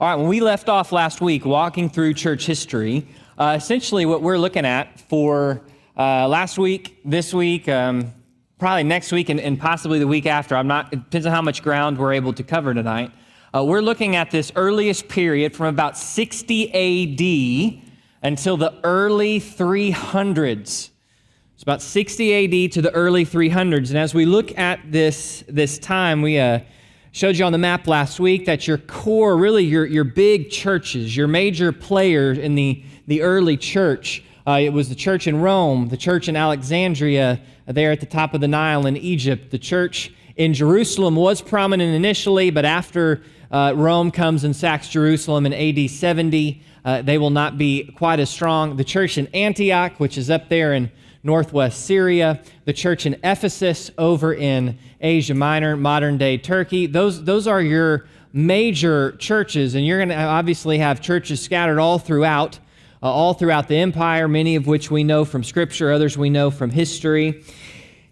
All right, when we left off last week walking through church history, essentially what we're looking at for last week, this week, probably next week, and possibly the week after, it depends on how much ground we're able to cover tonight. We're looking at this earliest period from about 60 AD until the early 300s. It's about 60 AD to the early 300s. And as we look at this time, we showed you on the map last week that your core, really your big churches, your major players in the early church, it was the church in Rome, the church in Alexandria, there at the top of the Nile in Egypt. The church in Jerusalem was prominent initially, but after Rome comes and sacks Jerusalem in AD 70, they will not be quite as strong. The church in Antioch, which is up there in northwest Syria, the church in Ephesus over in Asia Minor, modern-day Turkey. Those are your major churches, and you're going to obviously have churches scattered all throughout the empire, many of which we know from Scripture, others we know from history.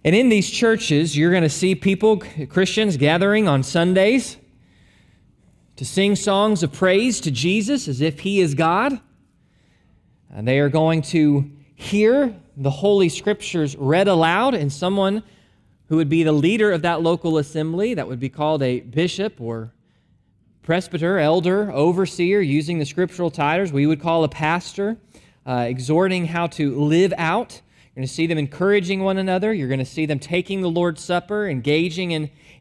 And in these churches, you're going to see people, Christians, gathering on Sundays to sing songs of praise to Jesus as if He is God. And they are going to hear the Holy Scriptures read aloud, and someone who would be the leader of that local assembly, that would be called a bishop or presbyter, elder, overseer, using the scriptural titles, we would call a pastor, exhorting how to live out. You're going to see them encouraging one another. You're going to see them taking the Lord's Supper, engaging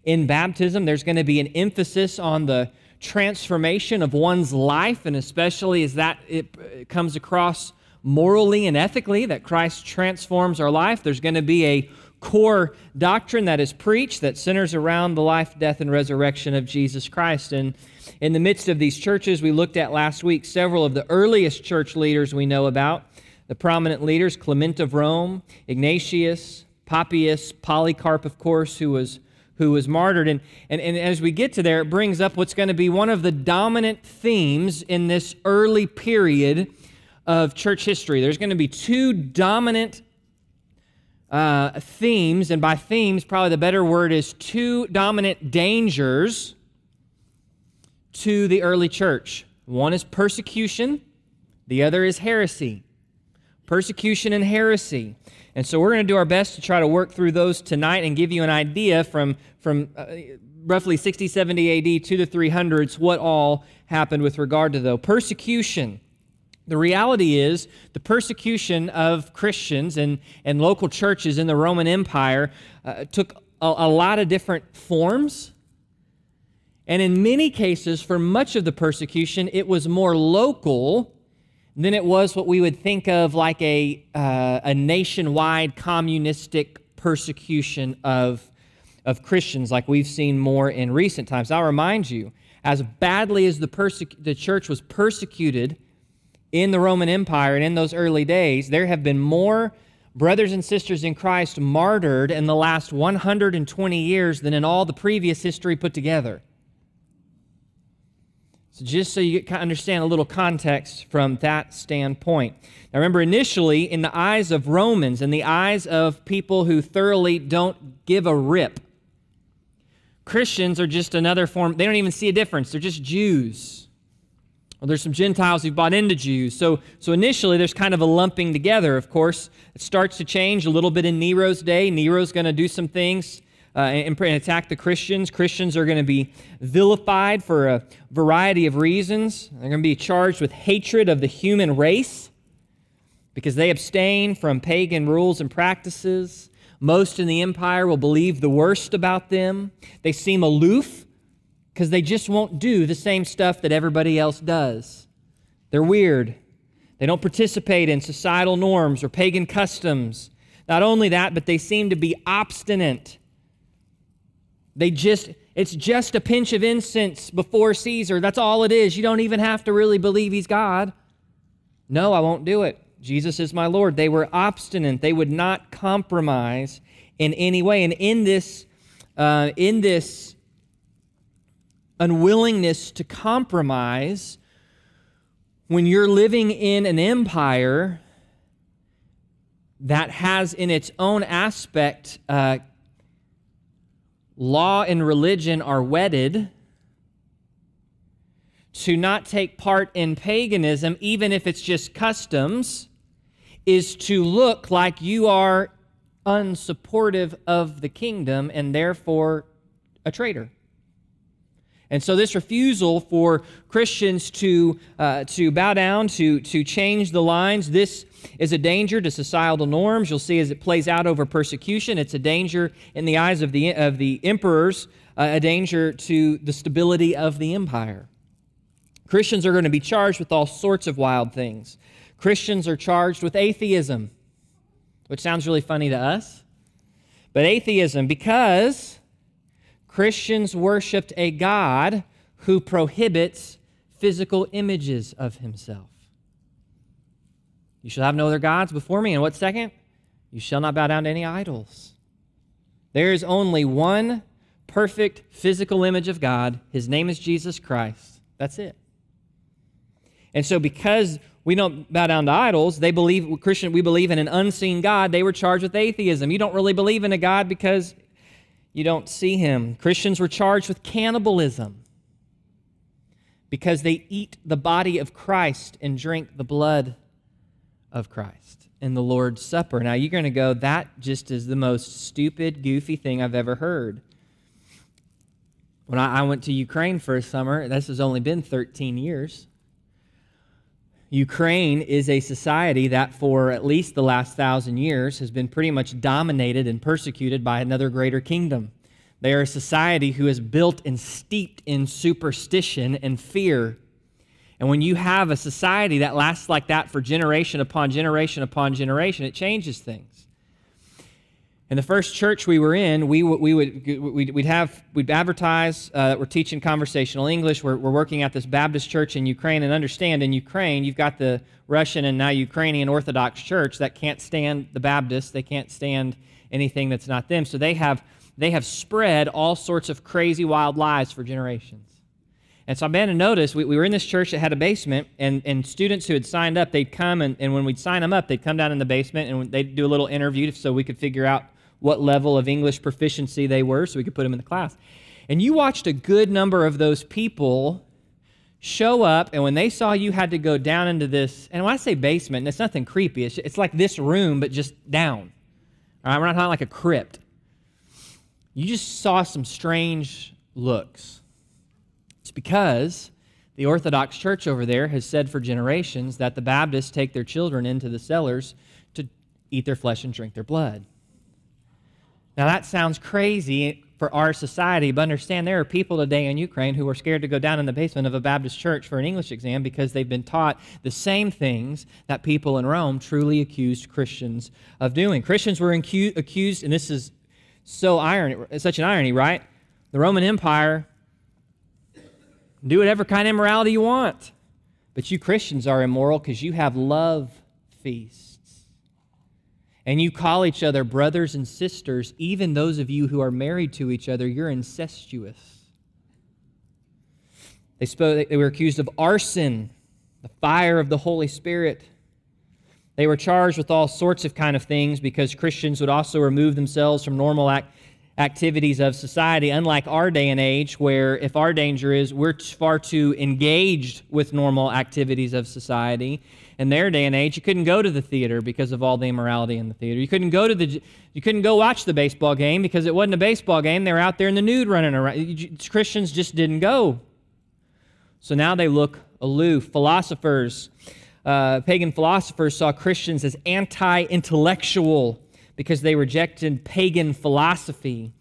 in baptism. There's going to be an emphasis on the transformation of one's life, and especially as that it comes across morally and ethically, that Christ transforms our life. There's going to be a core doctrine that is preached that centers around the life, death, and resurrection of Jesus Christ. And in the midst of these churches, we looked at last week several of the earliest church leaders we know about, the prominent leaders, Clement of Rome, Ignatius, Papias, Polycarp, of course, who was martyred. And as we get to there, it brings up what's going to be one of the dominant themes in this early period of church history. There's going to be two dominant themes, and by themes, probably the better word is two dominant dangers to the early church. One is persecution, the other is heresy. Persecution and heresy. And so we're going to do our best to try to work through those tonight and give you an idea from roughly 60, 70 AD to the 300s what all happened with regard to those. Persecution. The reality is the persecution of Christians and local churches in the Roman Empire took a lot of different forms. And in many cases, for much of the persecution, it was more local than it was what we would think of like a nationwide communistic persecution of Christians like we've seen more in recent times. I'll remind you, as badly as the church was persecuted in the Roman Empire and in those early days, there have been more brothers and sisters in Christ martyred in the last 120 years than in all the previous history put together. So just so you understand a little context from that standpoint. Now remember, initially, in the eyes of Romans, in the eyes of people who thoroughly don't give a rip, Christians are just another form. They don't even see a difference. They're just Jews. Well, there's some Gentiles who've bought into Jews. So initially, there's kind of a lumping together, of course. It starts to change a little bit in Nero's day. Nero's going to do some things and attack the Christians. Christians are going to be vilified for a variety of reasons. They're going to be charged with hatred of the human race because they abstain from pagan rules and practices. Most in the empire will believe the worst about them. They seem aloof, because they just won't do the same stuff that everybody else does. They're weird. They don't participate in societal norms or pagan customs. Not only that, but they seem to be obstinate. It's just a pinch of incense before Caesar. That's all it is. You don't even have to really believe he's God. No, I won't do it. Jesus is my Lord. They were obstinate. They would not compromise in any way. And in this unwillingness to compromise, when you're living in an empire that has in its own aspect law and religion are wedded, to not take part in paganism, even if it's just customs, is to look like you are unsupportive of the kingdom and therefore a traitor. And so this refusal for Christians to bow down, to change the lines, this is a danger to societal norms. You'll see as it plays out over persecution, it's a danger in the eyes of the emperors, a danger to the stability of the empire. Christians are going to be charged with all sorts of wild things. Christians are charged with atheism, which sounds really funny to us. But atheism, because Christians worshiped a God who prohibits physical images of himself. You shall have no other gods before me. And what second? You shall not bow down to any idols. There is only one perfect physical image of God. His name is Jesus Christ. That's it. And so because we don't bow down to idols, they believe, Christian, we believe in an unseen God. They were charged with atheism. You don't really believe in a God because you don't see him. Christians were charged with cannibalism because they eat the body of Christ and drink the blood of Christ in the Lord's Supper. Now you're going to go, that just is the most stupid, goofy thing I've ever heard. When I went to Ukraine for a summer, this has only been 13 years. Ukraine is a society that for at least the last 1,000 years has been pretty much dominated and persecuted by another greater kingdom. They are a society who is built and steeped in superstition and fear. And when you have a society that lasts like that for generation upon generation upon generation, it changes things. In the first church we were in, we'd advertise that we're teaching conversational English. We're working at this Baptist church in Ukraine, and understand in Ukraine you've got the Russian and now Ukrainian Orthodox Church that can't stand the Baptists. They can't stand anything that's not them. So they have spread all sorts of crazy, wild lies for generations. And so I began to notice, we were in this church that had a basement, and students who had signed up, they'd come, and when we'd sign them up, they'd come down in the basement, and they'd do a little interview so we could figure out what level of English proficiency they were so we could put them in the class. And you watched a good number of those people show up, and when they saw you had to go down into this, and when I say basement, and it's nothing creepy, it's like this room, but just down. All right, we're not talking like a crypt. You just saw some strange looks. It's because the Orthodox Church over there has said for generations that the Baptists take their children into the cellars to eat their flesh and drink their blood. Now that sounds crazy for our society, but understand there are people today in Ukraine who are scared to go down in the basement of a Baptist church for an English exam because they've been taught the same things that people in Rome truly accused Christians of doing. Christians were accused, and this is such an irony, right? The Roman Empire, do whatever kind of immorality you want, but you Christians are immoral because you have love feasts. And you call each other brothers and sisters. Even those of you who are married to each other, you're incestuous. They were accused of arson, the fire of the Holy Spirit. They were charged with all sorts of kind of things because Christians would also remove themselves from normal activities of society, unlike our day and age, where if our danger is we're far too engaged with normal activities of society. In their day and age, you couldn't go to the theater because of all the immorality in the theater. You couldn't go watch the baseball game because it wasn't a baseball game. They were out there in the nude running around. Christians just didn't go. So now they look aloof. Pagan philosophers saw Christians as anti-intellectual because they rejected pagan philosophy.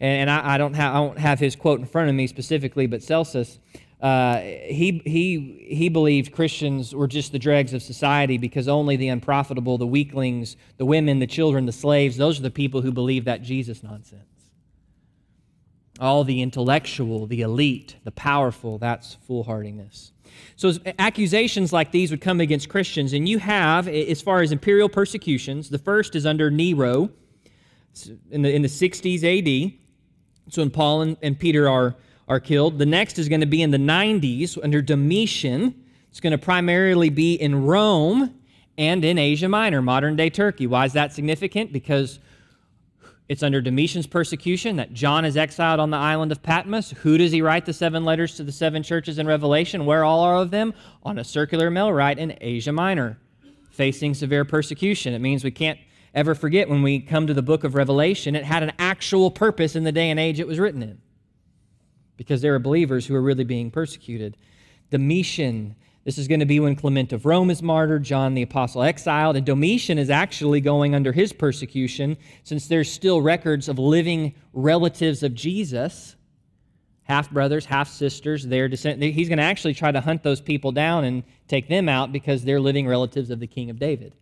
And I don't have his quote in front of me specifically, but Celsus, he believed Christians were just the dregs of society because only the unprofitable, the weaklings, the women, the children, the slaves, those are the people who believe that Jesus nonsense. All the intellectual, the elite, the powerful, that's foolhardiness. So accusations like these would come against Christians, and you have, as far as imperial persecutions, the first is under Nero in the 60s A.D., so when Paul and Peter are killed. The next is going to be in the 90s under Domitian. It's going to primarily be in Rome and in Asia Minor, modern-day Turkey. Why is that significant? Because It's under Domitian's persecution that John is exiled on the island of Patmos. Who does he write the 7 letters to the 7 churches in Revelation? Where all are of them? On a circular mail route in Asia Minor, facing severe persecution. It means we can't ever forget when we come to the book of Revelation, it had an actual purpose in the day and age it was written in, because there are believers who are really being persecuted. Domitian, this is going to be when Clement of Rome is martyred, John the Apostle exiled, and Domitian is actually going under his persecution since there's still records of living relatives of Jesus, half-brothers, half-sisters, their descent. He's going to actually try to hunt those people down and take them out because they're living relatives of the King of David.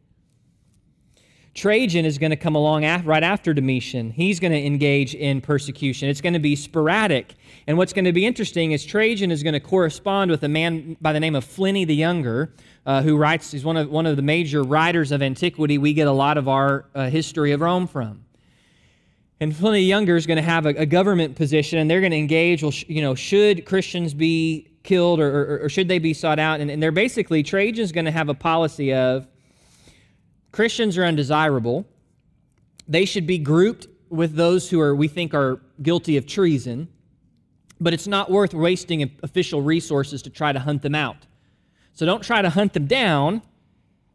Trajan is going to come along right after Domitian. He's going to engage in persecution. It's going to be sporadic. And what's going to be interesting is Trajan is going to correspond with a man by the name of Pliny the Younger, who writes, he's one of the major writers of antiquity we get a lot of our history of Rome from. And Pliny the Younger is going to have a government position, and they're going to engage, should Christians be killed or should they be sought out? And they're basically, Trajan's going to have a policy of, Christians are undesirable. They should be grouped with those who are, we think, are guilty of treason, but it's not worth wasting official resources to try to hunt them out. So don't try to hunt them down,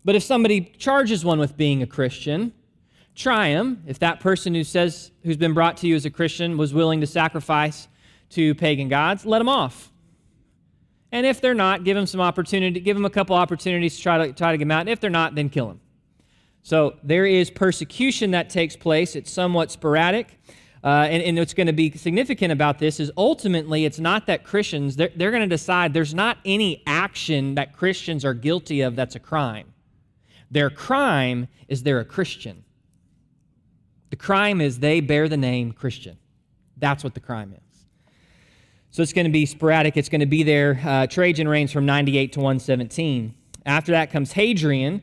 but if somebody charges one with being a Christian, try them. If that person who's been brought to you as a Christian was willing to sacrifice to pagan gods, let them off. And if they're not, give them some opportunity, give them a couple opportunities to try to get them out. And if they're not, then kill them. So there is persecution that takes place. It's somewhat sporadic. And what's going to be significant about this is ultimately it's not that Christians, they're going to decide there's not any action that Christians are guilty of that's a crime. Their crime is they're a Christian. The crime is they bear the name Christian. That's what the crime is. So it's going to be sporadic. It's going to be there. Trajan reigns from 98 to 117. After that comes Hadrian.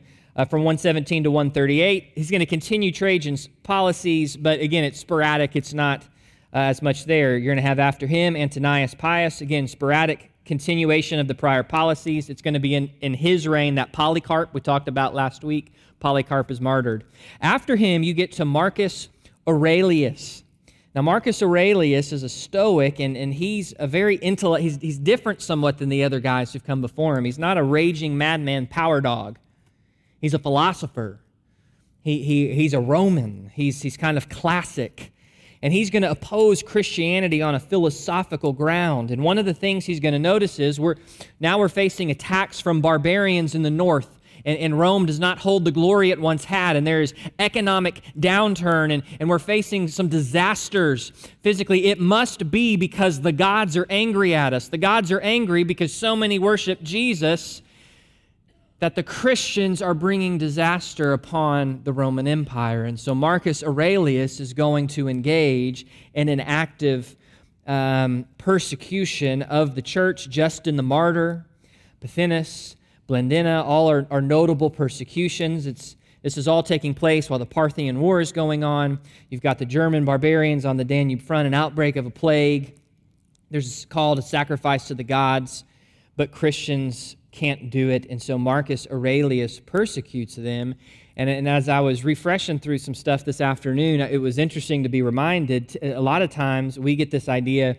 From 117 to 138, he's going to continue Trajan's policies, but again, it's sporadic. It's not as much there. You're going to have after him Antoninus Pius, again, sporadic continuation of the prior policies. It's going to be in his reign that Polycarp we talked about last week. Polycarp is martyred. After him, you get to Marcus Aurelius. Now, Marcus Aurelius is a Stoic, and he's a very intellect. He's different somewhat than the other guys who've come before him. He's not a raging madman power dog. He's a philosopher. He's a Roman. He's kind of classic. And he's going to oppose Christianity on a philosophical ground. And one of the things he's going to notice is we're facing attacks from barbarians in the north. And Rome does not hold the glory it once had, and there is economic downturn, and we're facing some disasters physically. It must be because the gods are angry at us. The gods are angry because so many worship Jesus, that the Christians are bringing disaster upon the Roman Empire. And so Marcus Aurelius is going to engage in an active persecution of the church. Justin the Martyr, Bethinus, Blendina, all are notable persecutions. This is all taking place while the Parthian War is going on. You've got the German barbarians on the Danube front, an outbreak of a plague. There's a call to sacrifice to the gods, but Christians can't do it, and so Marcus Aurelius persecutes them. And as I was refreshing through some stuff this afternoon, it was interesting to be reminded, a lot of times we get this idea,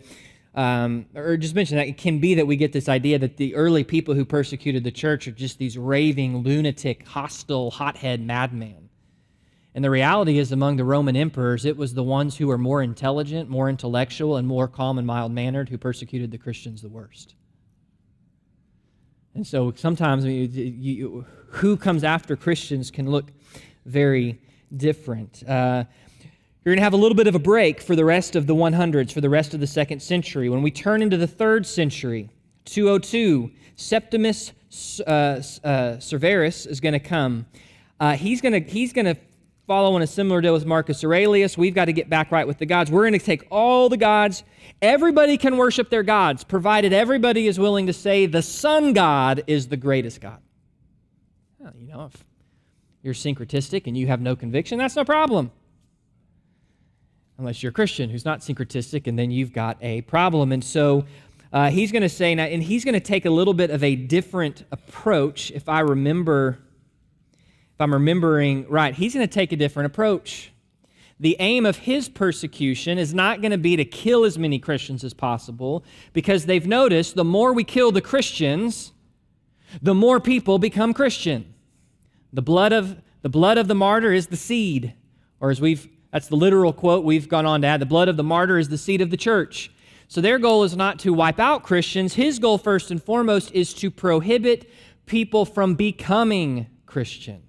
or just mention that it can be that we get this idea that the early people who persecuted the church are just these raving, lunatic, hostile, hothead madmen. And the reality is among the Roman emperors, it was the ones who were more intelligent, more intellectual, and more calm and mild-mannered who persecuted the Christians the worst. And so sometimes who comes after Christians can look very different. You're going to have a little bit of a break for the rest of the 100s, for the rest of the 2nd century. When we turn into the 3rd century, 202, Septimus Severus is going to come. He's going to follow on a similar deal with Marcus Aurelius. We've got to get back right with the gods. We're going to take all the gods. Everybody can worship their gods, provided everybody is willing to say the sun god is the greatest god. Well, if you're syncretistic and you have no conviction, that's no problem. Unless you're a Christian who's not syncretistic, and then you've got a problem. And so he's going to say, and he's going to take a little bit of a different approach, if I'm remembering right, he's going to take a different approach. The aim of his persecution is not going to be to kill as many Christians as possible, because they've noticed the more we kill the Christians, the more people become Christian. The blood of the martyr is the seed, or as that's the literal quote we've gone on to add, the blood of the martyr is the seed of the church. So their goal is not to wipe out Christians. His goal, first and foremost, is to prohibit people from becoming Christian.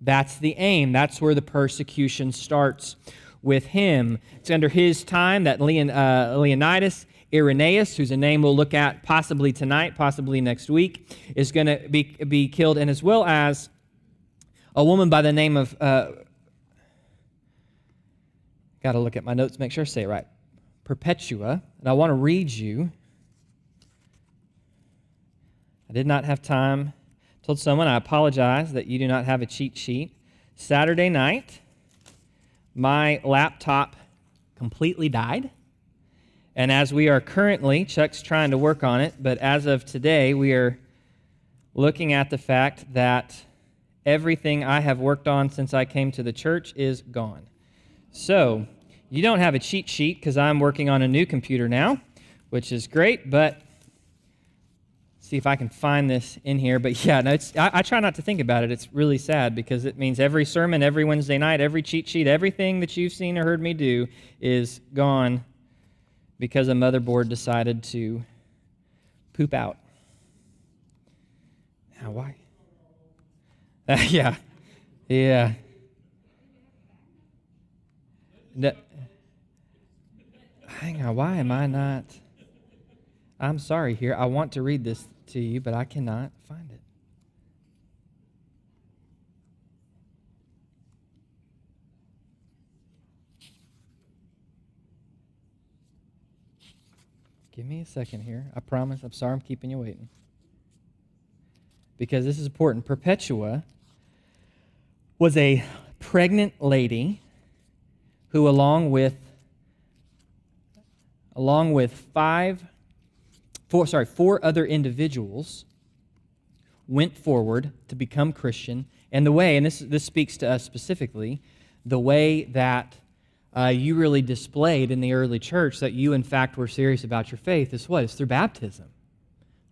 That's the aim. That's where the persecution starts with him. It's under his time that Leonidas, Irenaeus, who's a name we'll look at possibly tonight, possibly next week, is going to be killed, and as well as a woman by the name of, got to look at my notes, make sure I say it right, Perpetua, and I want to read you. I did not have time. Told someone, I apologize that you do not have a cheat sheet. Saturday night, my laptop completely died. And as we are currently, Chuck's trying to work on it, but as of today, we are looking at the fact that everything I have worked on since I came to the church is gone. So you don't have a cheat sheet because I'm working on a new computer now, which is great, but see if I can find this in here, but yeah, no, I try not to think about it. It's really sad because it means every sermon, every Wednesday night, every cheat sheet, everything that you've seen or heard me do is gone because a motherboard decided to poop out. Now, why? Yeah. No. Hang on, why am I not? I'm sorry here. I want to read this to you, but I cannot find it. Give me a second here. I promise. I'm sorry I'm keeping you waiting. Because this is important. Perpetua was a pregnant lady who, along with four other individuals went forward to become Christian, and the way, and this speaks to us specifically, the way that you really displayed in the early church that you, in fact, were serious about your faith is what? It's through baptism.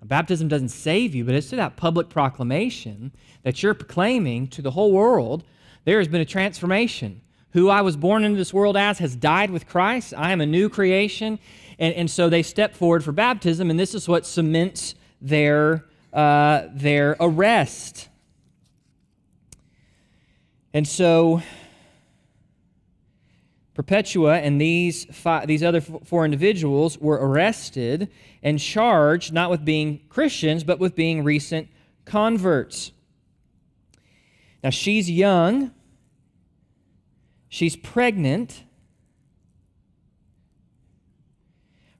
Now, baptism doesn't save you, but it's through that public proclamation that you're proclaiming to the whole world, there has been a transformation. Who I was born into this world as has died with Christ. I am a new creation. And so they step forward for baptism, and this is what cements their arrest. And so Perpetua and these other four individuals were arrested and charged not with being Christians, but with being recent converts. Now, she's young. She's pregnant.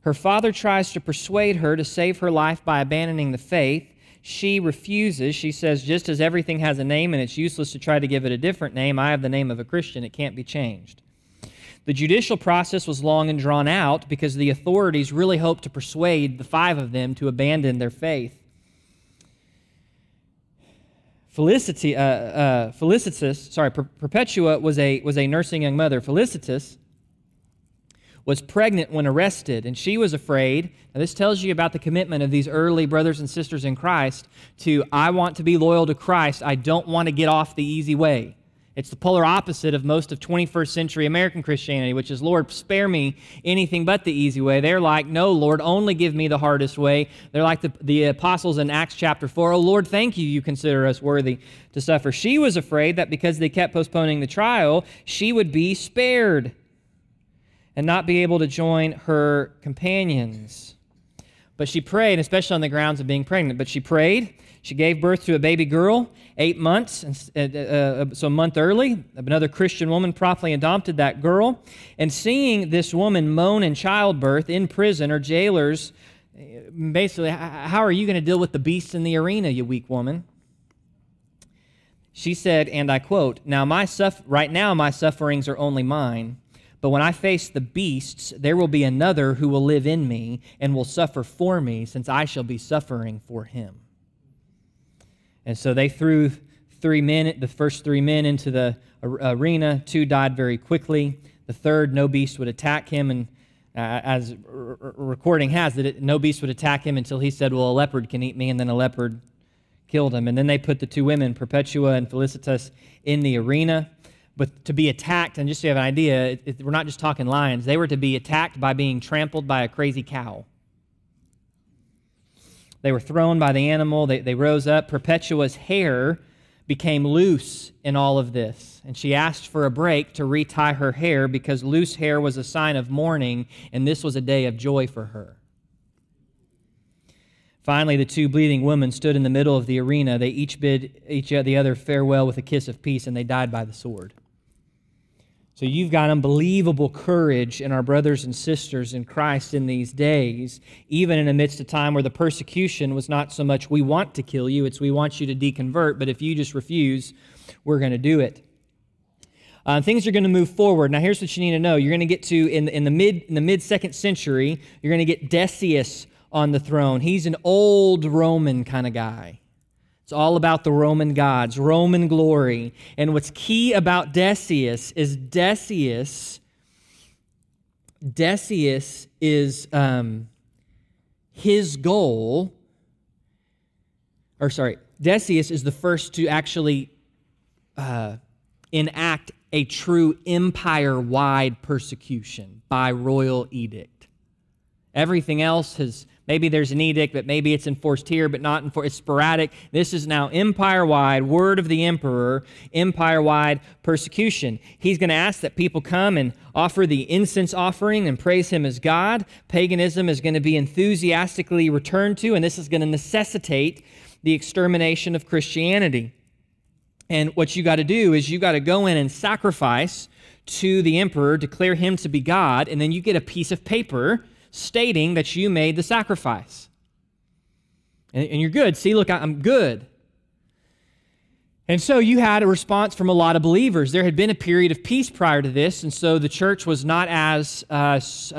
Her father tries to persuade her to save her life by abandoning the faith. She refuses. She says, just as everything has a name and it's useless to try to give it a different name, I have the name of a Christian. It can't be changed. The judicial process was long and drawn out because the authorities really hoped to persuade the five of them to abandon their faith. Perpetua was a nursing young mother. Felicitas was pregnant when arrested, and she was afraid. Now, this tells you about the commitment of these early brothers and sisters in Christ to, I want to be loyal to Christ. I don't want to get off the easy way. It's the polar opposite of most of 21st century American Christianity, which is, Lord, spare me anything but the easy way. They're like, no, Lord, only give me the hardest way. They're like the apostles in Acts chapter 4. Oh, Lord, thank you, you consider us worthy to suffer. She was afraid that because they kept postponing the trial, she would be spared and not be able to join her companions. But she prayed, especially on the grounds of being pregnant, but she prayed. She gave birth to a baby girl 8 months, so a month early. Another Christian woman promptly adopted that girl. And seeing this woman moan in childbirth in prison, her jailers, basically, how are you going to deal with the beast in the arena, you weak woman? She said, and I quote, Right now my sufferings are only mine, but when I face the beasts, there will be another who will live in me and will suffer for me, since I shall be suffering for him. And so they threw the first three men into the arena. Two died very quickly. The third, no beast would attack him, and as recording has it, no beast would attack him until he said, well, a leopard can eat me, and then a leopard killed him. And then they put the two women, Perpetua and Felicitas, in the arena, but to be attacked. And just so you have an idea, we're not just talking lions. They were to be attacked by being trampled by a crazy cow. They were thrown by the animal. They rose up. Perpetua's hair became loose in all of this, and she asked for a break to retie her hair because loose hair was a sign of mourning, and this was a day of joy for her. Finally, the two bleeding women stood in the middle of the arena. They each bid the other farewell with a kiss of peace, and they died by the sword. So you've got unbelievable courage in our brothers and sisters in Christ in these days, even in amidst a time where the persecution was not so much we want to kill you, it's we want you to deconvert, but if you just refuse, we're going to do it. Things are going to move forward. Now here's what you need to know. You're going to get to, in the mid-2nd century, you're going to get Decius on the throne. He's an old Roman kind of guy. It's all about the Roman gods, Roman glory. And what's key about Decius is Decius is his goal, Decius is the first to actually enact a true empire-wide persecution by royal edict. Everything else has... Maybe there's an edict, but maybe it's enforced here, but not enforced. It's sporadic. This is now empire-wide, word of the emperor, empire-wide persecution. He's going to ask that people come and offer the incense offering and praise him as God. Paganism is going to be enthusiastically returned to, and this is going to necessitate the extermination of Christianity. And what you got to do is you got to go in and sacrifice to the emperor, declare him to be God, and then you get a piece of paper stating that you made the sacrifice. And you're good. See, look, I'm good. And so you had a response from a lot of believers. There had been a period of peace prior to this, and so the church was not as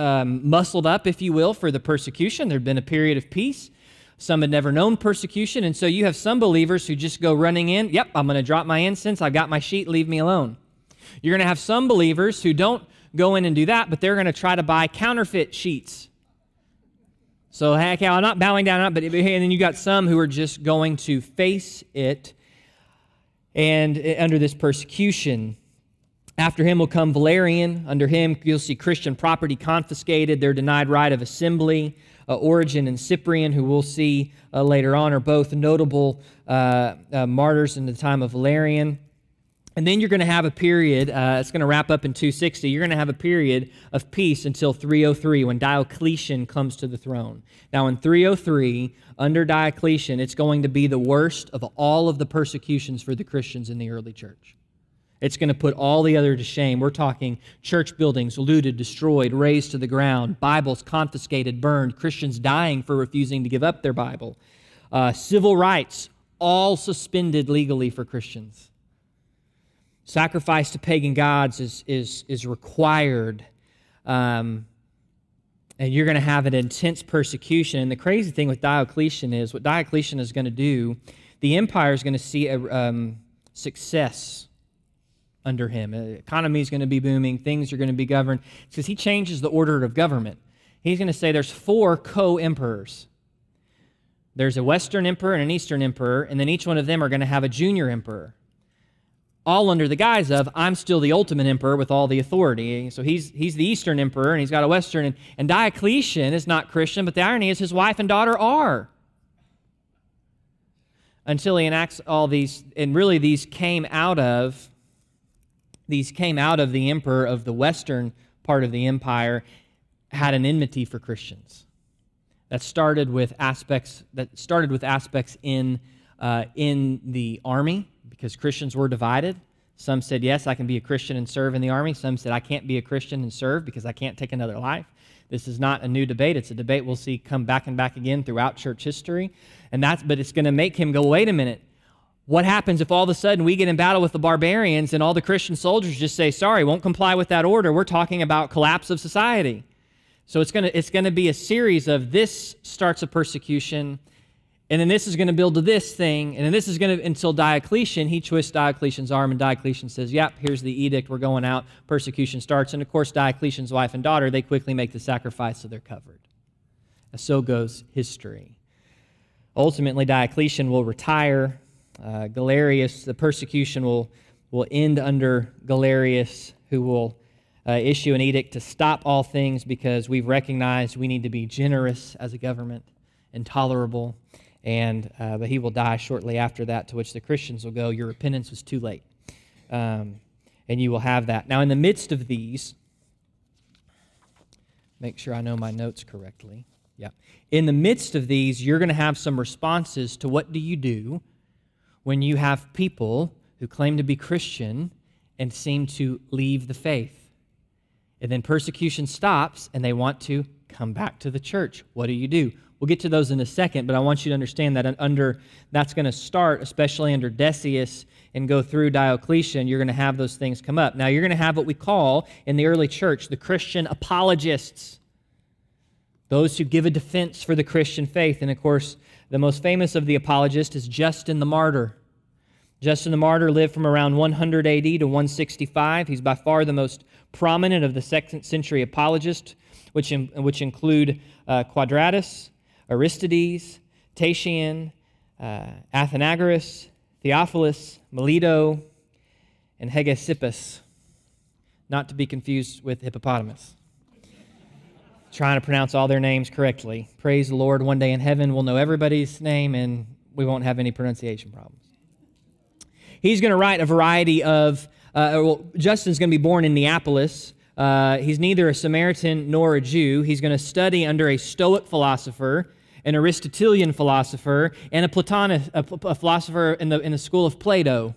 muscled up, if you will, for the persecution. There had been a period of peace. Some had never known persecution, and so you have some believers who just go running in, yep, I'm going to drop my incense, I've got my sheet, leave me alone. You're going to have some believers who don't go in and do that, but they're going to try to buy counterfeit sheets. So, heck, okay, I'm not bowing down, but and then you got some who are just going to face it and under this persecution. After him will come Valerian. Under him, you'll see Christian property confiscated. They're denied right of assembly. Origen and Cyprian, who we'll see later on, are both notable martyrs in the time of Valerian. And then you're going to have a period, it's going to wrap up in 260, you're going to have a period of peace until 303 when Diocletian comes to the throne. Now in 303, under Diocletian, it's going to be the worst of all of the persecutions for the Christians in the early church. It's going to put all the other to shame. We're talking church buildings looted, destroyed, razed to the ground, Bibles confiscated, burned, Christians dying for refusing to give up their Bible. Civil rights, all suspended legally for Christians. Sacrifice to pagan gods is required, and you're going to have an intense persecution. And the crazy thing with Diocletian is, what Diocletian is going to do, the empire is going to see a success under him. The economy is going to be booming. Things are going to be governed. It's because he changes the order of government. He's going to say there's 4 co-emperors. There's a Western emperor and an Eastern emperor, and then each one of them are going to have a junior emperor, all under the guise of, I'm still the ultimate emperor with all the authority. So he's the Eastern emperor, and he's got a Western, and Diocletian is not Christian, but the irony is his wife and daughter are. Until he enacts all these, and really these came out of the emperor of the Western part of the empire, had an enmity for Christians. That started with aspects in the army, because Christians were divided. Some said, yes, I can be a Christian and serve in the army. Some said, I can't be a Christian and serve because I can't take another life. This is not a new debate. It's a debate we'll see come back and back again throughout church history. But it's going to make him go, wait a minute. What happens if all of a sudden we get in battle with the barbarians and all the Christian soldiers just say, sorry, won't comply with that order? We're talking about collapse of society. So it's going to be a series of, this starts a persecution, and then this is going to build to this thing, and then this is going to, until Diocletian, he twists Diocletian's arm, and Diocletian says, yep, here's the edict, we're going out, persecution starts. And of course, Diocletian's wife and daughter, they quickly make the sacrifice, so they're covered. And so goes history. Ultimately, Diocletian will retire. Galerius, the persecution will end under Galerius, who will issue an edict to stop all things because we've recognized we need to be generous as a government and tolerable. But he will die shortly after that, to which the Christians will go, your repentance was too late. And you will have that. Now, in the midst of these, make sure I know my notes correctly. Yeah. In the midst of these, you're going to have some responses to what do you do when you have people who claim to be Christian and seem to leave the faith. And then persecution stops, and they want to come back to the church. What do you do? We'll get to those in a second, but I want you to understand that that's going to start, especially under Decius, and go through Diocletian. You're going to have those things come up. Now, you're going to have what we call in the early church the Christian apologists, those who give a defense for the Christian faith. And, of course, the most famous of the apologists is Justin the Martyr. Justin the Martyr lived from around 100 AD to 165. He's by far the most prominent of the second century apologists, which include Quadratus, Aristides, Tatian, Athenagoras, Theophilus, Melito, and Hegesippus, not to be confused with hippopotamus. Trying to pronounce all their names correctly. Praise the Lord, one day in heaven we'll know everybody's name and we won't have any pronunciation problems. He's going to write a variety of, Justin's going to be born in Neapolis. He's neither a Samaritan nor a Jew. He's going to study under a Stoic philosopher, an Aristotelian philosopher, and a philosopher in the school of Plato.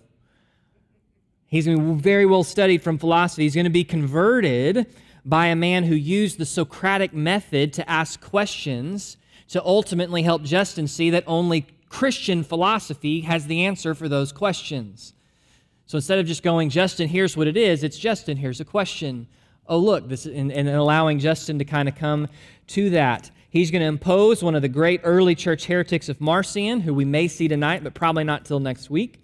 He's going to be very well studied from philosophy. He's going to be converted by a man who used the Socratic method to ask questions to ultimately help Justin see that only Christian philosophy has the answer for those questions. So instead of just going, Justin, here's what it is, it's Justin, here's a question. Oh, look, this, and allowing Justin to kind of come to that. He's going to impose one of the great early church heretics of Marcion, who we may see tonight, but probably not till next week.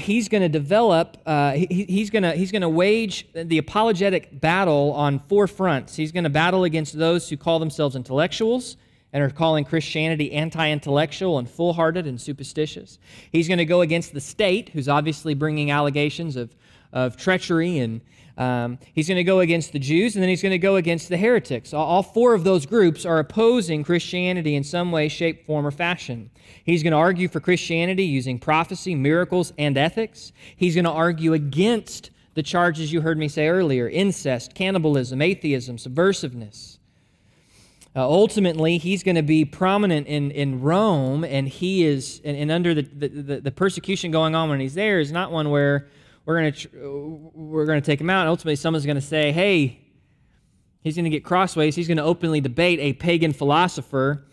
He's going to develop, he's going to wage the apologetic battle on four fronts. He's going to battle against those who call themselves intellectuals and are calling Christianity anti-intellectual and full-hearted and superstitious. He's going to go against the state, who's obviously bringing allegations of treachery, and he's going to go against the Jews, and then he's going to go against the heretics. All four of those groups are opposing Christianity in some way, shape, form, or fashion. He's going to argue for Christianity using prophecy, miracles, and ethics. He's going to argue against the charges you heard me say earlier, incest, cannibalism, atheism, subversiveness. Ultimately, he's going to be prominent in Rome, and he is, and under the persecution going on when he's there is not one where we're going to take him out. And ultimately, someone's going to say, "Hey, he's going to get crossways. He's going to openly debate a pagan philosopher.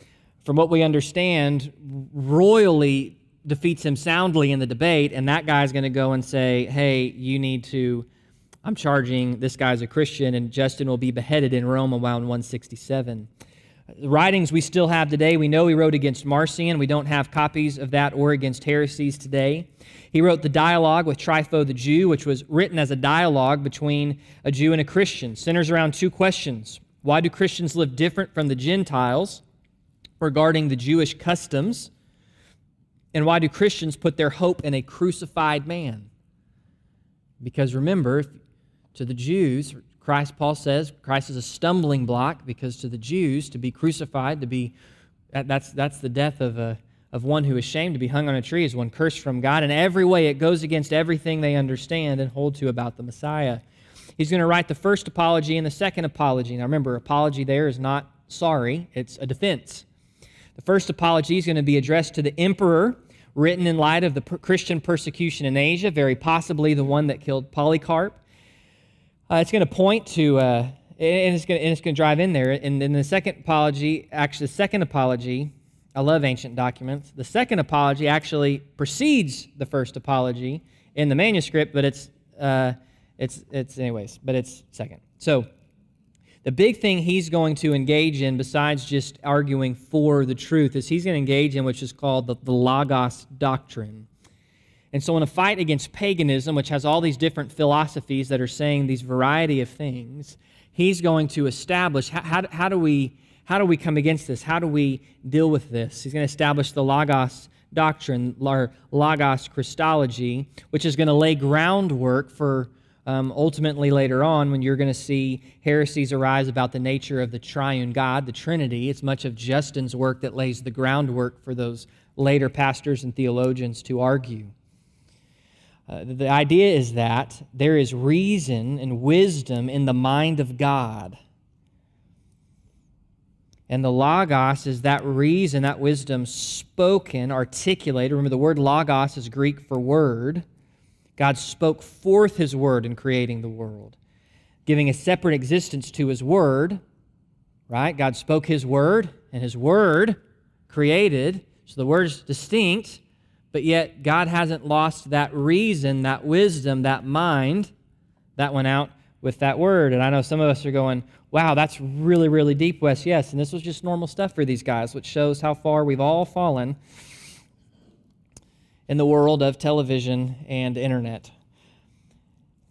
From what we understand, royally defeats him soundly in the debate, and that guy's going to go and say, "Hey, you need to. I'm charging this guy as a Christian," and Justin will be beheaded in Rome around 167." The writings we still have today, we know he wrote against Marcion. We don't have copies of that or against heresies today. He wrote the dialogue with Trypho the Jew, which was written as a dialogue between a Jew and a Christian. Centers around two questions. Why do Christians live different from the Gentiles regarding the Jewish customs? And why do Christians put their hope in a crucified man? Because remember, to the Jews, Paul says, Christ is a stumbling block, because to the Jews, to be crucified, that's the death of one who is shamed. To be hung on a tree is one cursed from God. In every way, it goes against everything they understand and hold to about the Messiah. He's going to write the first apology and the second apology. Now remember, apology there is not sorry, it's a defense. The first apology is going to be addressed to the emperor, written in light of the Christian persecution in Asia, very possibly the one that killed Polycarp. It's going to point to, and it's going to drive in there. And then the second apology, I love ancient documents. The second apology actually precedes the first apology in the manuscript, but it's anyways, but it's second. So The big thing he's going to engage in, besides just arguing for the truth, is he's going to engage in which is called the Logos doctrine. And so in a fight against paganism, which has all these different philosophies that are saying these variety of things, he's going to establish, how do we come against this? How do we deal with this? He's going to establish the Logos doctrine, or Logos Christology, which is going to lay groundwork for ultimately later on when you're going to see heresies arise about the nature of the triune God, the Trinity. It's much of Justin's work that lays the groundwork for those later pastors and theologians to argue. The idea is that there is reason and wisdom in the mind of God. And the Logos is that reason, that wisdom spoken, articulated. Remember, the word Logos is Greek for word. God spoke forth His Word in creating the world, giving a separate existence to His Word, right? God spoke His Word, and His Word created, so the Word is distinct, but yet God hasn't lost that reason, that wisdom, that mind that went out with that Word. And I know some of us are going, wow, that's really, really deep, Wes. Yes, and this was just normal stuff for these guys, which shows how far we've all fallen in the world of television and internet.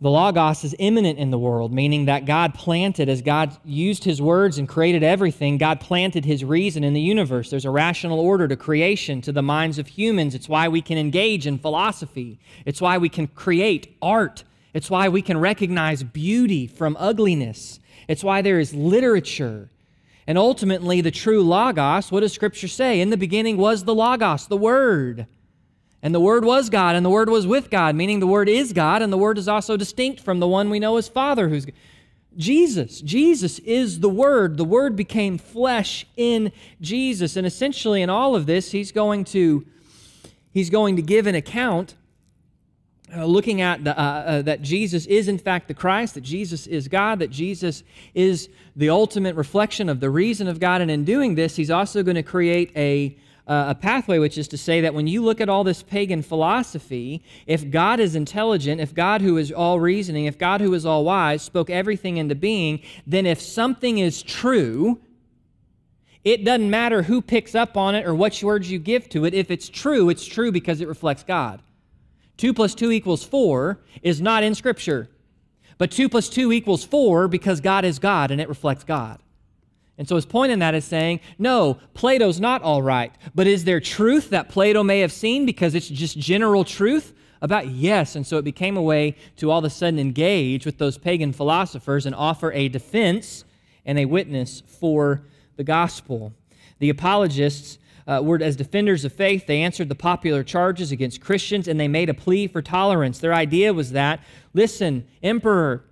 The Logos is immanent in the world, meaning that God planted, as God used His words and created everything, God planted His reason in the universe. There's a rational order to creation, to the minds of humans. It's why we can engage in philosophy. It's why we can create art. It's why we can recognize beauty from ugliness. It's why there is literature. And ultimately, the true Logos, what does Scripture say? In the beginning was the Logos, the Word. And the Word was God, and the Word was with God, meaning the Word is God, and the Word is also distinct from the one we know as Father, who's God. Jesus. Jesus is the Word. The Word became flesh in Jesus. And essentially in all of this, he's going to give an account looking at that Jesus is in fact the Christ, that Jesus is God, that Jesus is the ultimate reflection of the reason of God. And in doing this, he's also going to create a pathway, which is to say that when you look at all this pagan philosophy, if God is intelligent, if God who is all reasoning, if God who is all wise spoke everything into being, then if something is true, it doesn't matter who picks up on it or what words you give to it. If it's true because it reflects God. 2 + 2 = 4 is not in Scripture, but 2 + 2 = 4 because God is God and it reflects God. And so his point in that is saying, no, Plato's not all right, but is there truth that Plato may have seen because it's just general truth about? Yes. And so it became a way to all of a sudden engage with those pagan philosophers and offer a defense and a witness for the gospel. The apologists were as defenders of faith. They answered the popular charges against Christians and they made a plea for tolerance. Their idea was that, listen, Emperor,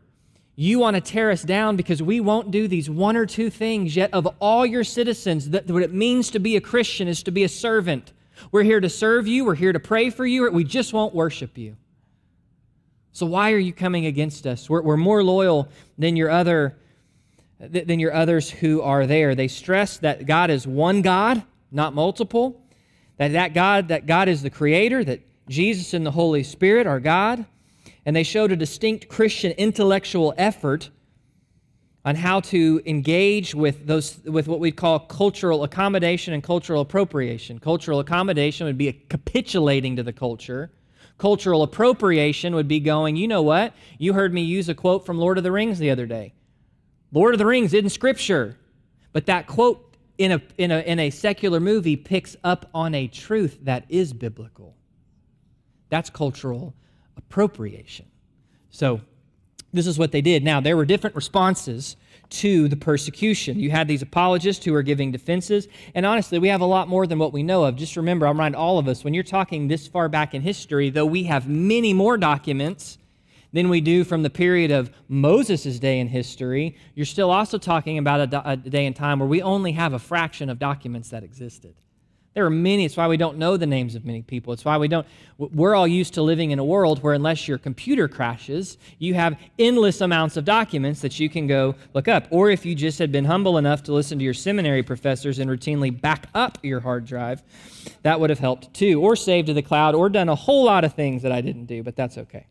you want to tear us down because we won't do these one or two things, yet of all your citizens, that what it means to be a Christian is to be a servant. We're here to serve you, we're here to pray for you, we just won't worship you. So why are you coming against us? We're more loyal than your others who are there. They stress that God is one God, not multiple, that God is the Creator, that Jesus and the Holy Spirit are God. And they showed a distinct Christian intellectual effort on how to engage with what we call cultural accommodation and cultural appropriation. Cultural accommodation would be a capitulating to the culture. Cultural appropriation would be going, you know what? You heard me use a quote from Lord of the Rings the other day. Lord of the Rings isn't Scripture, but that quote in a secular movie picks up on a truth that is biblical. That's cultural appropriation. So this is what they did. Now, there were different responses to the persecution. You had these apologists who were giving defenses, and honestly, we have a lot more than what we know of. Just remember, I'll remind all of us, when you're talking this far back in history, though we have many more documents than we do from the period of Moses' day in history, you're still also talking about a day in time where we only have a fraction of documents that existed. There are many. It's why we don't know the names of many people. It's why we're all used to living in a world where unless your computer crashes, you have endless amounts of documents that you can go look up. Or if you just had been humble enough to listen to your seminary professors and routinely back up your hard drive, that would have helped too. Or saved to the cloud, or done a whole lot of things that I didn't do, but that's okay.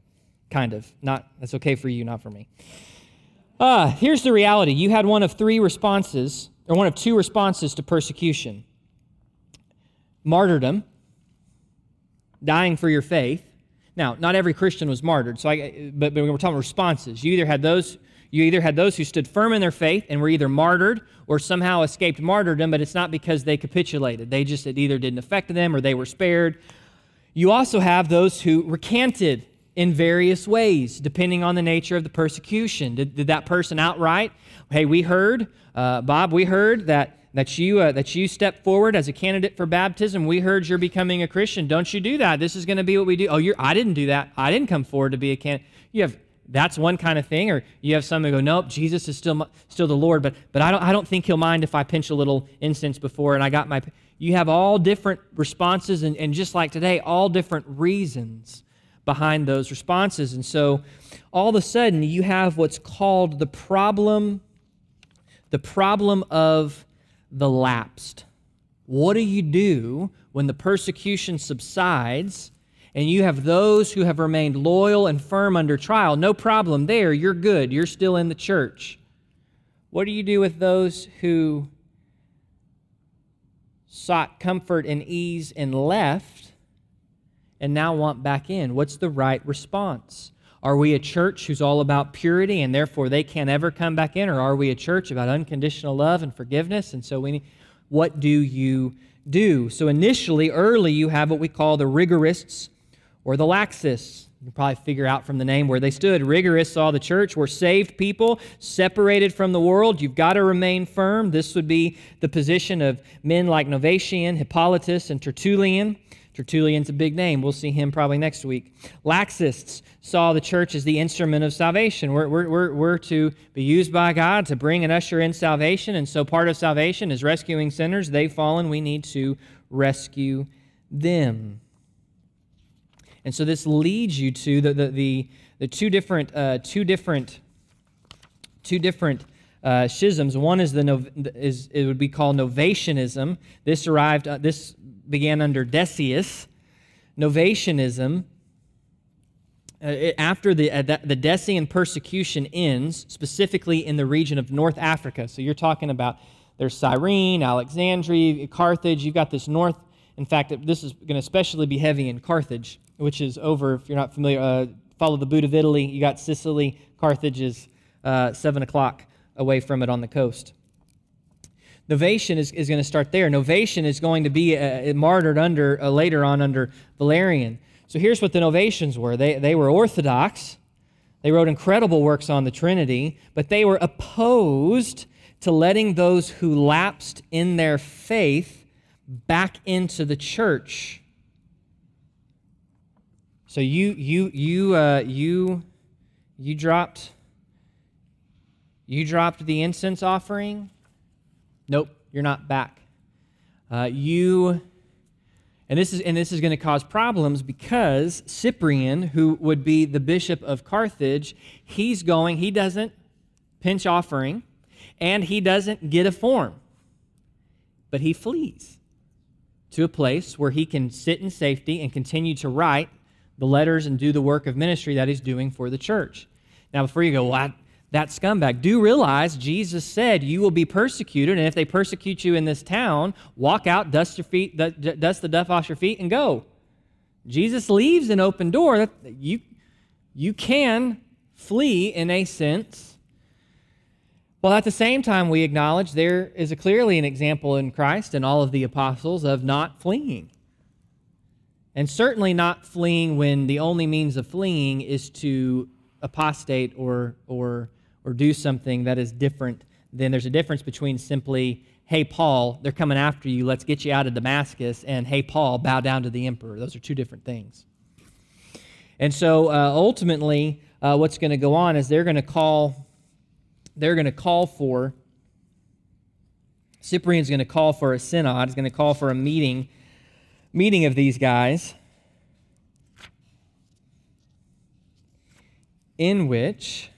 Kind of. That's okay for you, not for me. Here's the reality. You had one of three responses, or one of two responses to persecution. Martyrdom, dying for your faith. Now, not every Christian was martyred, but we're talking responses. You either had those who stood firm in their faith and were either martyred or somehow escaped martyrdom, but it's not because they capitulated. It either didn't affect them or they were spared. You also have those who recanted in various ways, depending on the nature of the persecution. Did that person outright, hey, we heard, Bob, we heard that you stepped forward as a candidate for baptism. We heard you're becoming a Christian. Don't you do that. This is going to be what we do. Oh, I didn't do that. I didn't come forward to be a candidate. That's one kind of thing, or you have some who go, nope, Jesus is still the Lord, but I don't think he'll mind if I pinch a little incense before and I got my... You have all different responses, and just like today, all different reasons behind those responses. And so all of a sudden, you have what's called the problem of the lapsed. What do you do when the persecution subsides? And you have those who have remained loyal and firm under trial. No problem there. You're good. You're still in the church. What do you do with those who sought comfort and ease and left and now want back in? What's the right response? Are we a church who's all about purity and therefore they can't ever come back in? Or are we a church about unconditional love and forgiveness? And so what do you do? So initially, early, you have what we call the rigorists or the laxists. You can probably figure out from the name where they stood. Rigorists saw the church were saved people, separated from the world. You've got to remain firm. This would be the position of men like Novatian, Hippolytus, and Tertullian. Tertullian's a big name. We'll see him probably next week. Laxists saw the church as the instrument of salvation. We're to be used by God to bring and usher in salvation, and so part of salvation is rescuing sinners. They've fallen. We need to rescue them. And so this leads you to the two different schisms. One is it would be called Novatianism. This began under Decius. Novatianism. After the Decian persecution ends, specifically in the region of North Africa. So you're talking about there's Cyrene, Alexandria, Carthage. You've got this north. In fact, this is going to especially be heavy in Carthage, which is over, if you're not familiar, follow the boot of Italy. You got Sicily. Carthage is 7 o'clock away from it on the coast. Novatian is going to start there. Novatian is going to be martyred later on under Valerian. So here's what the Novatians were. They were Orthodox. They wrote incredible works on the Trinity, but they were opposed to letting those who lapsed in their faith back into the church. So you dropped the incense offering. Nope, you're not back. This is going to cause problems because Cyprian, who would be the bishop of Carthage, he doesn't pinch offering, and he doesn't get a form, but he flees to a place where he can sit in safety and continue to write the letters and do the work of ministry that he's doing for the church. Now, before you go, that scumbag, do realize Jesus said you will be persecuted, and if they persecute you in this town, walk out, dust the dust off your feet, and go. Jesus leaves an open door. You can flee in a sense. Well, at the same time, we acknowledge there is clearly an example in Christ and all of the apostles of not fleeing. And certainly not fleeing when the only means of fleeing is to apostate or do something that is different. Then there's a difference between simply, hey, Paul, they're coming after you, let's get you out of Damascus, and hey, Paul, bow down to the emperor. Those are two different things. And so ultimately, what's going to go on is Cyprian's going to call for a synod. He's going to call for a meeting of these guys, in which,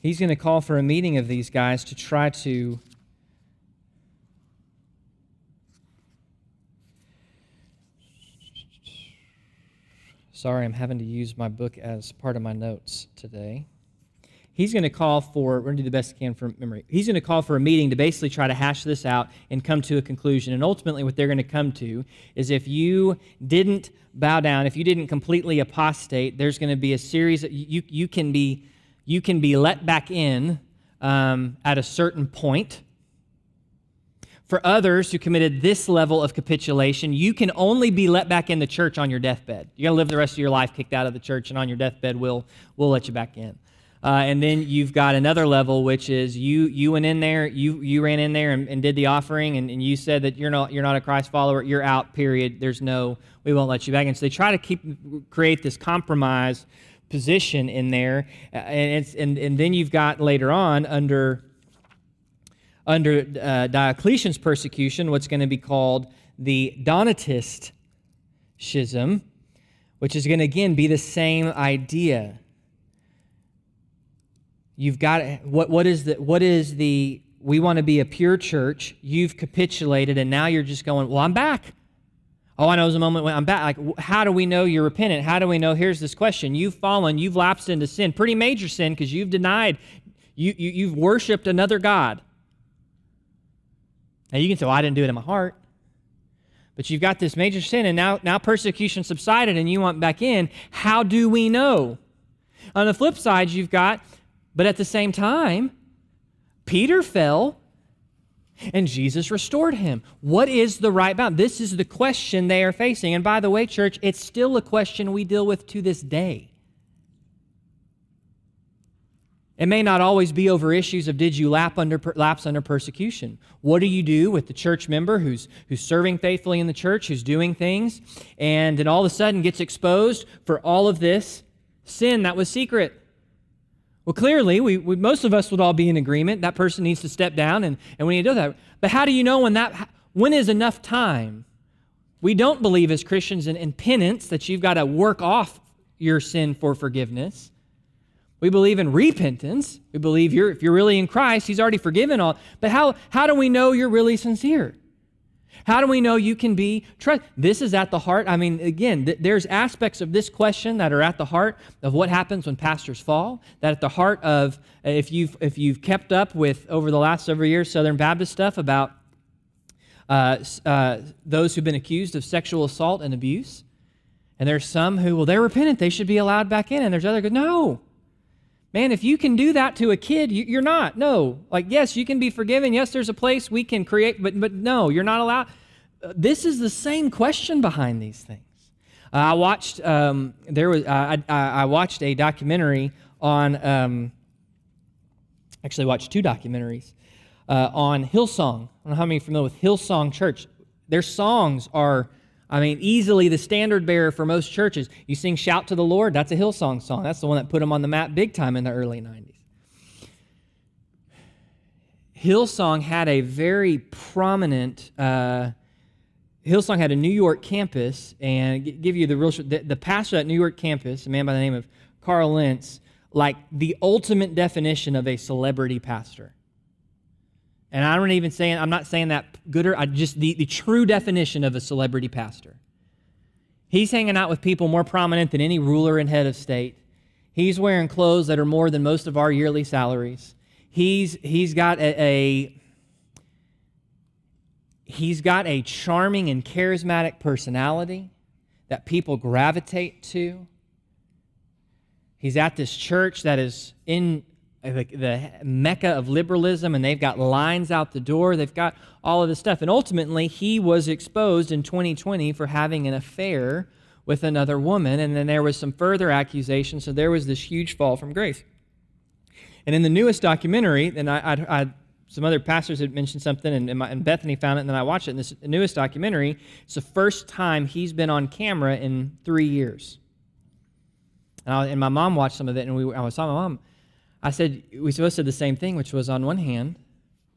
he's going to call for a meeting of these guys to try to Sorry, I'm having to use my book as part of my notes today. We're going to do the best we can from memory. He's going to call for a meeting to basically try to hash this out and come to a conclusion. And ultimately what they're going to come to is if you didn't bow down, if you didn't completely apostate, there's going to be a series that you can be let back in at a certain point. For others who committed this level of capitulation, you can only be let back in the church on your deathbed. You're going to live the rest of your life kicked out of the church, and on your deathbed we'll let you back in. And then you've got another level, which is you went in there, you ran in there and did the offering, and you said that you're not a Christ follower, you're out, period. We won't let you back in. So they try to create this compromise position in there, and then you've got later on under Diocletian's persecution, what's going to be called the Donatist schism, which is going to again be the same idea. You've got we want to be a pure church. You've capitulated, and now you're just going, well, I'm back. Oh, I know it was a moment when I'm back. Like, how do we know you're repentant? How do we know? Here's this question: you've fallen, you've lapsed into sin, pretty major sin, because you've denied, you've worshipped another god. Now you can say, well, I didn't do it in my heart. But you've got this major sin, and now persecution subsided, and you want back in. How do we know? On the flip side, you've got, but at the same time, Peter fell and Jesus restored him. What is the right bound? This is the question they are facing. And by the way, church, it's still a question we deal with to this day. It may not always be over issues of did you lapse under persecution. What do you do with the church member who's serving faithfully in the church, who's doing things, and then all of a sudden gets exposed for all of this sin that was secret? Well, clearly, most of us would all be in agreement. That person needs to step down, and we need to do that. But how do you know when is enough time? We don't believe as Christians in penance that you've got to work off your sin for forgiveness. We believe in repentance. We believe if you're really in Christ, He's already forgiven all. But how do we know you're really sincere? How do we know you can be trusted? This is at the heart. I mean, again, there's aspects of this question that are at the heart of what happens when pastors fall, that at the heart of if you've kept up with, over the last several years, Southern Baptist stuff about those who've been accused of sexual assault and abuse. And there's some who, well, they're repentant, they should be allowed back in. And there's other who, no. Man, if you can do that to a kid, you're not. No. Like, yes, you can be forgiven. Yes, there's a place we can create, but no, you're not allowed. This is the same question behind these things. I watched a documentary on, actually watched two documentaries on Hillsong. I don't know how many are familiar with Hillsong Church. Their songs are, I mean, easily the standard bearer for most churches. You sing Shout to the Lord, that's a Hillsong song. That's the one that put them on the map big time in the early 90s. Hillsong had a very prominent, Hillsong had a New York campus, and give you the real, the pastor at New York campus, a man by the name of Carl Lentz, like the ultimate definition of a celebrity pastor. And I'm not saying that gooder, the true definition of a celebrity pastor. He's hanging out with people more prominent than any ruler and head of state. He's wearing clothes that are more than most of our yearly salaries. He's got a charming and charismatic personality that people gravitate to. He's at this church that is in the mecca of liberalism, and they've got lines out the door. They've got all of this stuff. And ultimately, he was exposed in 2020 for having an affair with another woman. And then there was some further accusations. So there was this huge fall from grace. And in the newest documentary, and I some other pastors had mentioned something, and Bethany found it, and then I watched it. In this newest documentary, it's the first time he's been on camera in 3 years. And my mom watched some of it, and I was talking to my mom. We both said the same thing, which was, on one hand,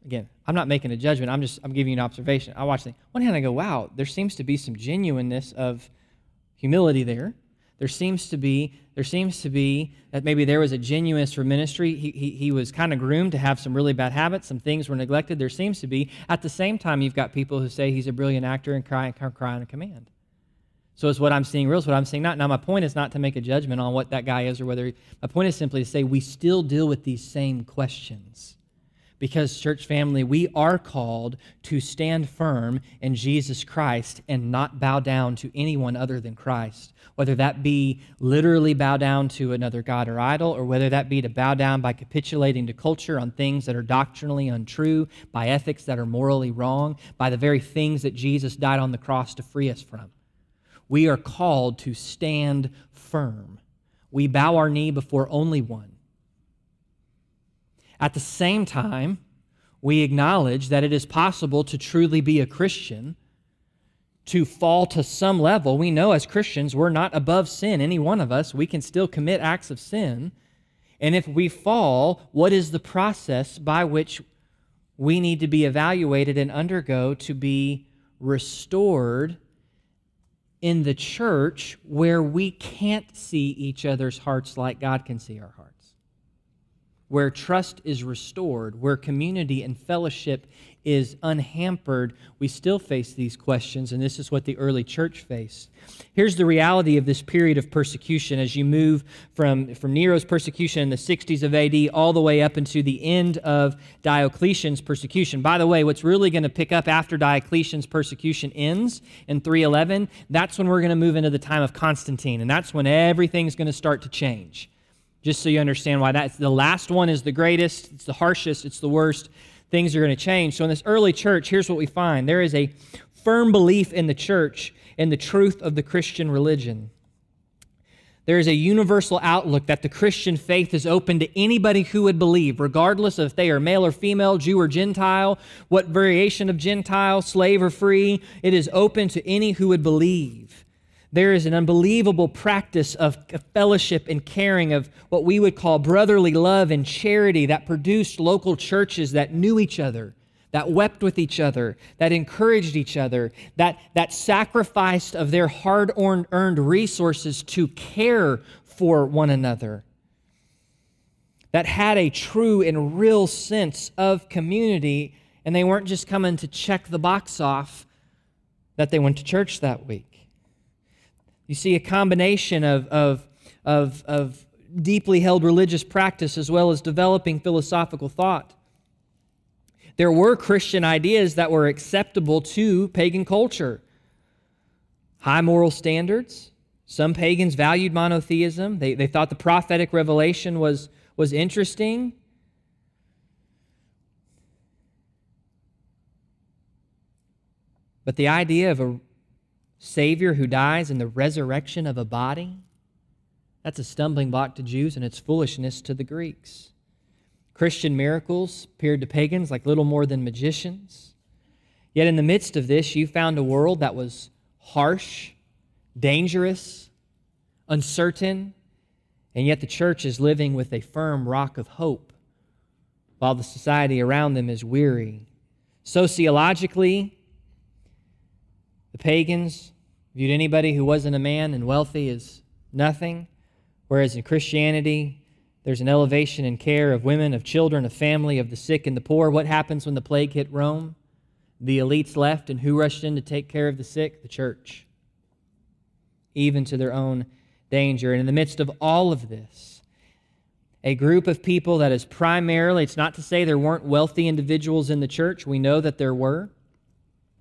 again, I'm not making a judgment. I'm giving you an observation. I watch the thing. One hand, I go, wow, there seems to be some genuineness of humility there. There seems to be that maybe there was a genuineness for ministry. He was kind of groomed to have some really bad habits. Some things were neglected. There seems to be. At the same time, you've got people who say he's a brilliant actor and cry on command. So it's what I'm seeing real, it's what I'm seeing not. Now, my point is not to make a judgment on what that guy is or whether he, my point is simply to say we still deal with these same questions. Because, church family, we are called to stand firm in Jesus Christ and not bow down to anyone other than Christ, whether that be literally bow down to another god or idol, or whether that be to bow down by capitulating to culture on things that are doctrinally untrue, by ethics that are morally wrong, by the very things that Jesus died on the cross to free us from. We are called to stand firm. We bow our knee before only one. At the same time, we acknowledge that it is possible to truly be a Christian, to fall to some level. We know as Christians, we're not above sin. Any one of us, we can still commit acts of sin. And if we fall, what is the process by which we need to be evaluated and undergo to be restored in the church where we can't see each other's hearts like God can see our hearts? Where trust is restored, where community and fellowship is unhampered, we still face these questions, and this is what the early church faced. Here's the reality of this period of persecution as you move from Nero's persecution in the 60s of AD all the way up into the end of Diocletian's persecution. By the way, what's really going to pick up after Diocletian's persecution ends in 311, that's when we're going to move into the time of Constantine, and that's when everything's going to start to change. Just so you understand why that's the last one is the greatest, it's the harshest, it's the worst. Things are going to change. So in this early church, here's what we find. There is a firm belief in the church and the truth of the Christian religion. There is a universal outlook that the Christian faith is open to anybody who would believe, regardless of if they are male or female, Jew or Gentile, what variation of Gentile, slave or free. It is open to any who would believe. There is an unbelievable practice of fellowship and caring, of what we would call brotherly love and charity, that produced local churches that knew each other, that wept with each other, that encouraged each other, that sacrificed of their hard-earned resources to care for one another, that had a true and real sense of community, and they weren't just coming to check the box off that they went to church that week. You see a combination of deeply held religious practice as well as developing philosophical thought. There were Christian ideas that were acceptable to pagan culture. High moral standards. Some pagans valued monotheism. They thought the prophetic revelation was interesting. But the idea of a Savior who dies in the resurrection of a body, that's a stumbling block to Jews and it's foolishness to the Greeks. Christian miracles appeared to pagans like little more than magicians. Yet in the midst of this, you found a world that was harsh, dangerous, uncertain, and yet the church is living with a firm rock of hope while the society around them is weary. Sociologically, the pagans viewed anybody who wasn't a man and wealthy as nothing, whereas in Christianity, there's an elevation and care of women, of children, of family, of the sick and the poor. What happens when the plague hit Rome? The elites left, and who rushed in to take care of the sick? The church, even to their own danger. And in the midst of all of this, a group of people that is primarily, it's not to say there weren't wealthy individuals in the church. We know that there were.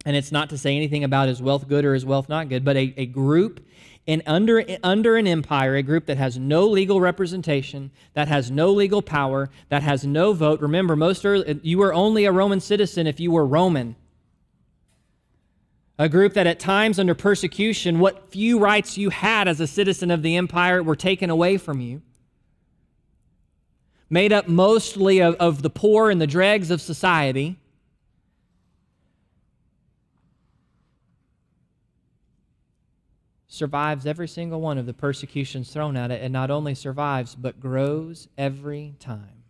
And it's not to say anything about is wealth good or is wealth not good, but a group in under an empire, a group that has no legal representation, that has no legal power, that has no vote. Remember, you were only a Roman citizen if you were Roman. A group that at times under persecution, what few rights you had as a citizen of the empire were taken away from you. Made up mostly of the poor and the dregs of society. Survives every single one of the persecutions thrown at it, and not only survives, but grows every time.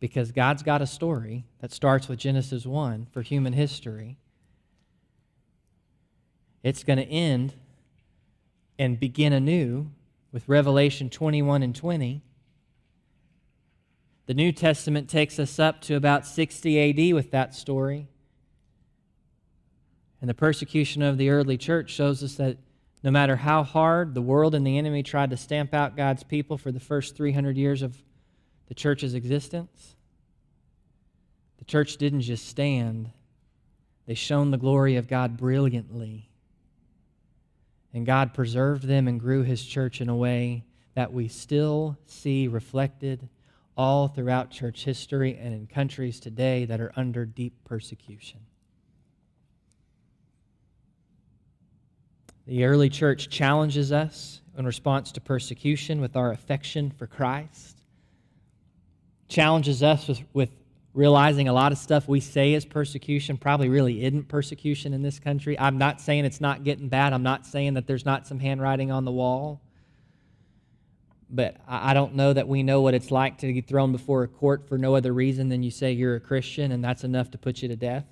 Because God's got a story that starts with Genesis 1 for human history. It's going to end and begin anew with Revelation 21 and 20. The New Testament takes us up to about 60 AD with that story. And the persecution of the early church shows us that no matter how hard the world and the enemy tried to stamp out God's people for the first 300 years of the church's existence, the church didn't just stand. They shone the glory of God brilliantly. And God preserved them and grew His church in a way that we still see reflected all throughout church history and in countries today that are under deep persecution. The early church challenges us in response to persecution with our affection for Christ, challenges us with realizing a lot of stuff we say is persecution probably really isn't persecution in this country. I'm not saying it's not getting bad. I'm not saying that there's not some handwriting on the wall. But I don't know that we know what it's like to be thrown before a court for no other reason than you say you're a Christian, and that's enough to put you to death.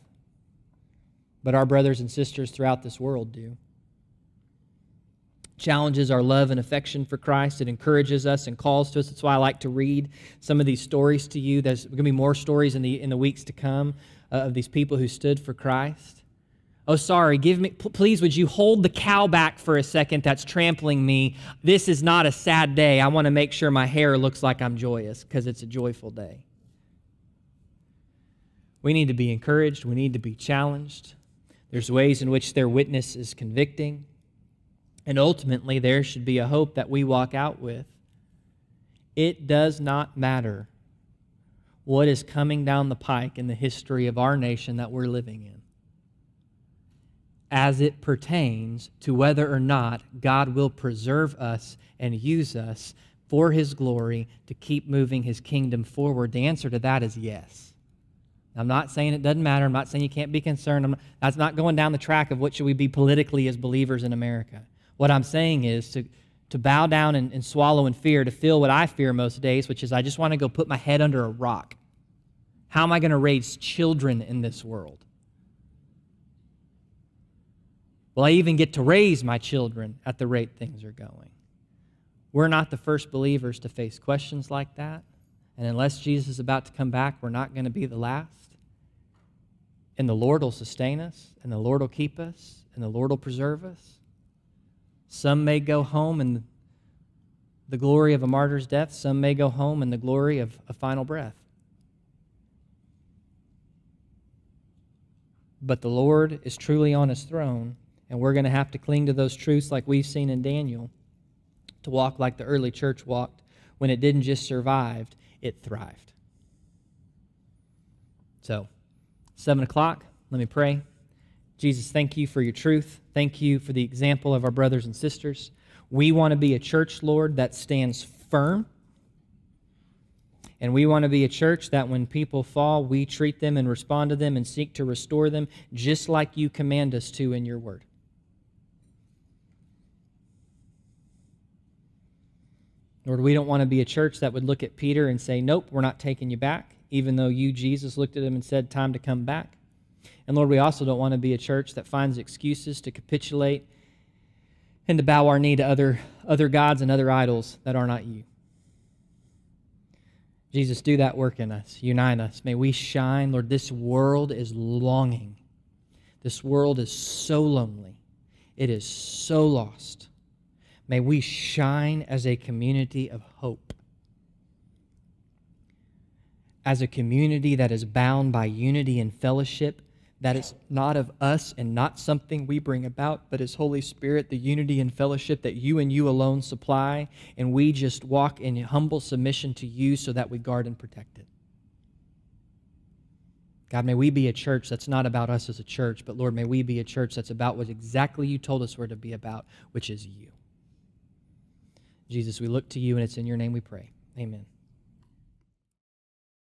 But our brothers and sisters throughout this world do. Challenges our love and affection for Christ. It encourages us and calls to us. That's why I like to read some of these stories to you. There's going to be more stories in the weeks to come of these people who stood for Christ. Oh, sorry, please would you hold the cow back for a second that's trampling me? This is not a sad day. I want to make sure my hair looks like I'm joyous because it's a joyful day. We need to be encouraged. We need to be challenged. There's ways in which their witness is convicting. And ultimately, there should be a hope that we walk out with. It does not matter what is coming down the pike in the history of our nation that we're living in, as it pertains to whether or not God will preserve us and use us for His glory to keep moving His kingdom forward. The answer to that is yes. I'm not saying it doesn't matter. I'm not saying you can't be concerned. That's not going down the track of what should we be politically as believers in America. What I'm saying is to bow down and swallow in fear, to feel what I fear most days, which is I just want to go put my head under a rock. How am I going to raise children in this world? Will I even get to raise my children at the rate things are going? We're not the first believers to face questions like that. And unless Jesus is about to come back, we're not going to be the last. And the Lord will sustain us, and the Lord will keep us, and the Lord will preserve us. Some may go home in the glory of a martyr's death. Some may go home in the glory of a final breath. But the Lord is truly on His throne, and we're going to have to cling to those truths like we've seen in Daniel to walk like the early church walked when it didn't just survive, it thrived. So, 7 o'clock, let me pray. Jesus, thank you for your truth. Thank you for the example of our brothers and sisters. We want to be a church, Lord, that stands firm. And we want to be a church that when people fall, we treat them and respond to them and seek to restore them just like you command us to in your word. Lord, we don't want to be a church that would look at Peter and say, nope, we're not taking you back, even though you, Jesus, looked at him and said, time to come back. And Lord, we also don't want to be a church that finds excuses to capitulate and to bow our knee to other gods and other idols that are not you. Jesus, do that work in us. Unite us. May we shine. Lord, this world is longing. This world is so lonely. It is so lost. May we shine as a community of hope, as a community that is bound by unity and fellowship, that is not of us and not something we bring about, but is Holy Spirit, the unity and fellowship that you and you alone supply, and we just walk in humble submission to you so that we guard and protect it. God, may we be a church that's not about us as a church, but Lord, may we be a church that's about what exactly you told us we're to be about, which is you. Jesus, we look to you, and it's in your name we pray. Amen.